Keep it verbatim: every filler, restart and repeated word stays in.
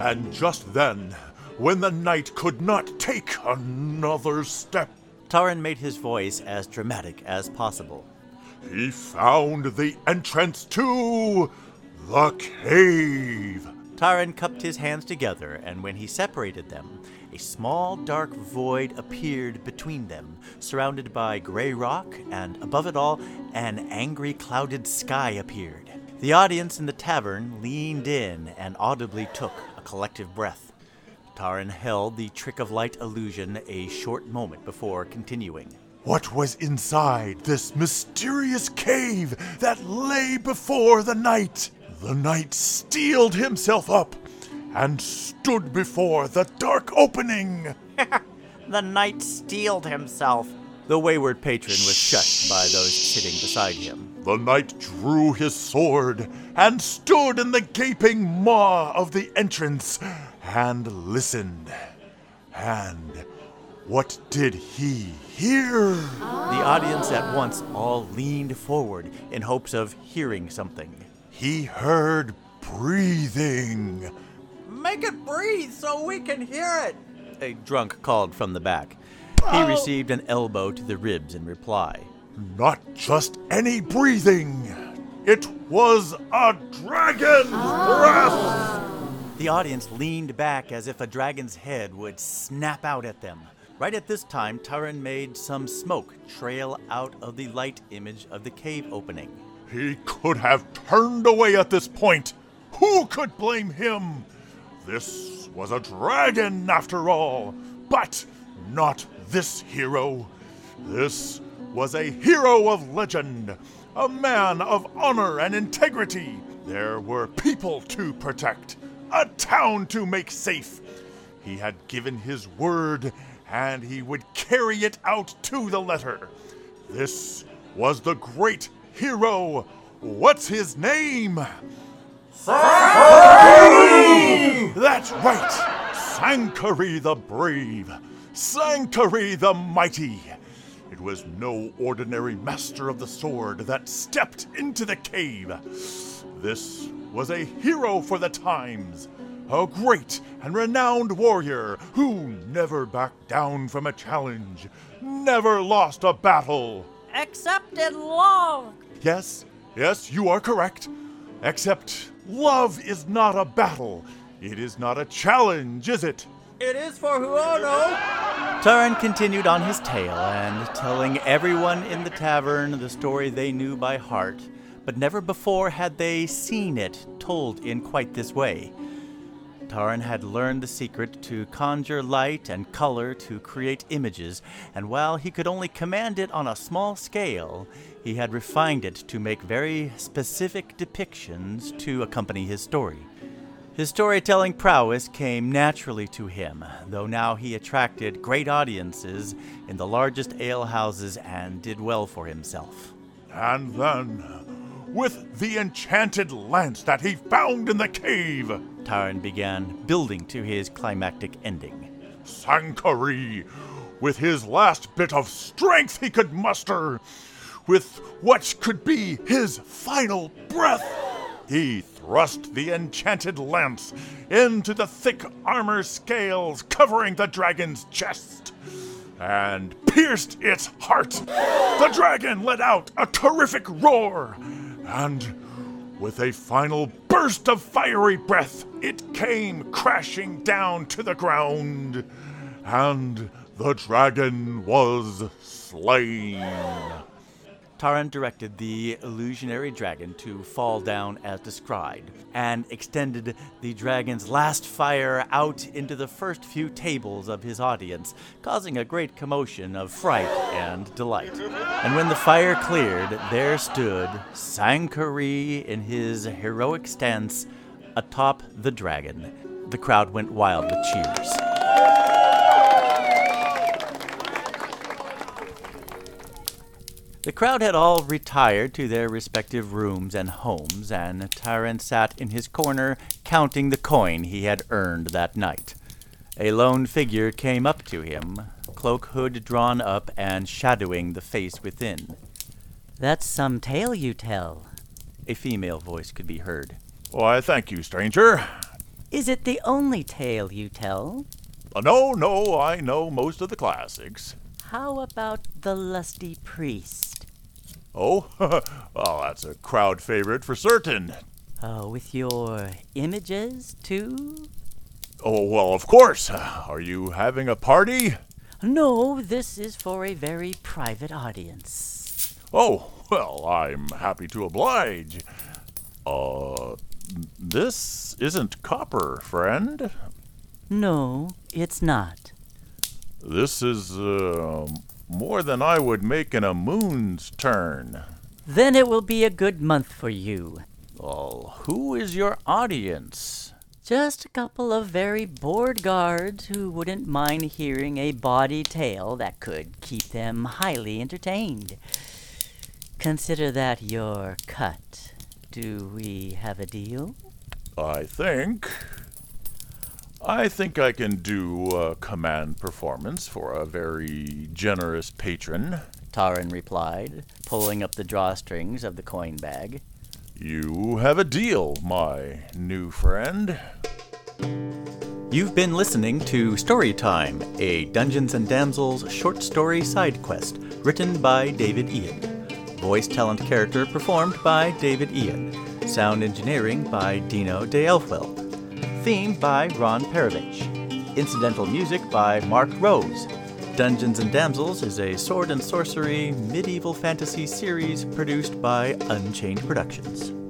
And just then, when the knight could not take another step, Tarin made his voice as dramatic as possible. He found the entrance to the cave. Tarin cupped his hands together, and when he separated them, a small dark void appeared between them, surrounded by gray rock, and above it all, an angry clouded sky appeared. The audience in the tavern leaned in and audibly took a collective breath. Tarin held the trick of light illusion a short moment before continuing. What was inside this mysterious cave that lay before the knight? The knight steeled himself up and stood before the dark opening. The knight steeled himself. The wayward patron was shushed by those sitting beside him. The knight drew his sword and stood in the gaping maw of the entrance and listened. And what did he hear? The audience at once all leaned forward in hopes of hearing something. He heard breathing. Make it breathe so we can hear it, a drunk called from the back. He received an elbow to the ribs in reply. Not just any breathing. It was a dragon's oh. breath. The audience leaned back as if a dragon's head would snap out at them. Right at this time, Tarin made some smoke trail out of the light image of the cave opening. He could have turned away at this point. Who could blame him? This was a dragon after all, but not this hero. This was a hero of legend, a man of honor and integrity. There were people to protect, a town to make safe. He had given his word, and he would carry it out to the letter. This was the great hero. What's his name? Sankari! That's right, Sankari the Brave. Sankari the Mighty! It was no ordinary master of the sword that stepped into the cave. This was a hero for the times, a great and renowned warrior who never backed down from a challenge, never lost a battle. Except in love! Yes, yes, you are correct. Except love is not a battle. It is not a challenge, is it? It is for Huono! Tarin continued on his tale and telling everyone in the tavern the story they knew by heart, but never before had they seen it told in quite this way. Tarin had learned the secret to conjure light and color to create images, and while he could only command it on a small scale, he had refined it to make very specific depictions to accompany his story. His storytelling prowess came naturally to him, though now he attracted great audiences in the largest alehouses and did well for himself. And then, with the enchanted lance that he found in the cave, Tarin began building to his climactic ending. Sankari, with his last bit of strength he could muster, with what could be his final breath, he thrust the enchanted lance into the thick armor scales covering the dragon's chest and pierced its heart. The dragon let out a terrific roar, and with a final burst of fiery breath, it came crashing down to the ground, and the dragon was slain. Tarin directed the illusionary dragon to fall down as described, and extended the dragon's last fire out into the first few tables of his audience, causing a great commotion of fright and delight. And when the fire cleared, there stood Sankari in his heroic stance atop the dragon. The crowd went wild with cheers. The crowd had all retired to their respective rooms and homes, and Tarin sat in his corner counting the coin he had earned that night. A lone figure came up to him, cloak hood drawn up and shadowing the face within. That's some tale you tell. A female voice could be heard. Why, thank you, stranger. Is it the only tale you tell? Uh, no, no, I know most of the classics. How about The Lusty Priest? Oh, well, that's a crowd favorite for certain. Oh, with your images, too? Oh, well, of course. Are you having a party? No, this is for a very private audience. Oh, well, I'm happy to oblige. Uh, this isn't copper, friend. No, it's not. This is, uh, more than I would make in a moon's turn. Then it will be a good month for you. Oh, who is your audience? Just a couple of very bored guards who wouldn't mind hearing a bawdy tale that could keep them highly entertained. Consider that your cut. Do we have a deal? I think... I think I can do a command performance for a very generous patron, Tarin replied, pulling up the drawstrings of the coin bag. You have a deal, my new friend. You've been listening to Storytime, a Dungeons and Damsels short story side quest, written by David Ian. Voice talent character performed by David Ian. Sound engineering by Dino de Aelfweald. Theme by Ron Perovich. Incidental music by Mark Rose. Dungeons and Damsels is a sword and sorcery medieval fantasy series produced by Unchained Productions.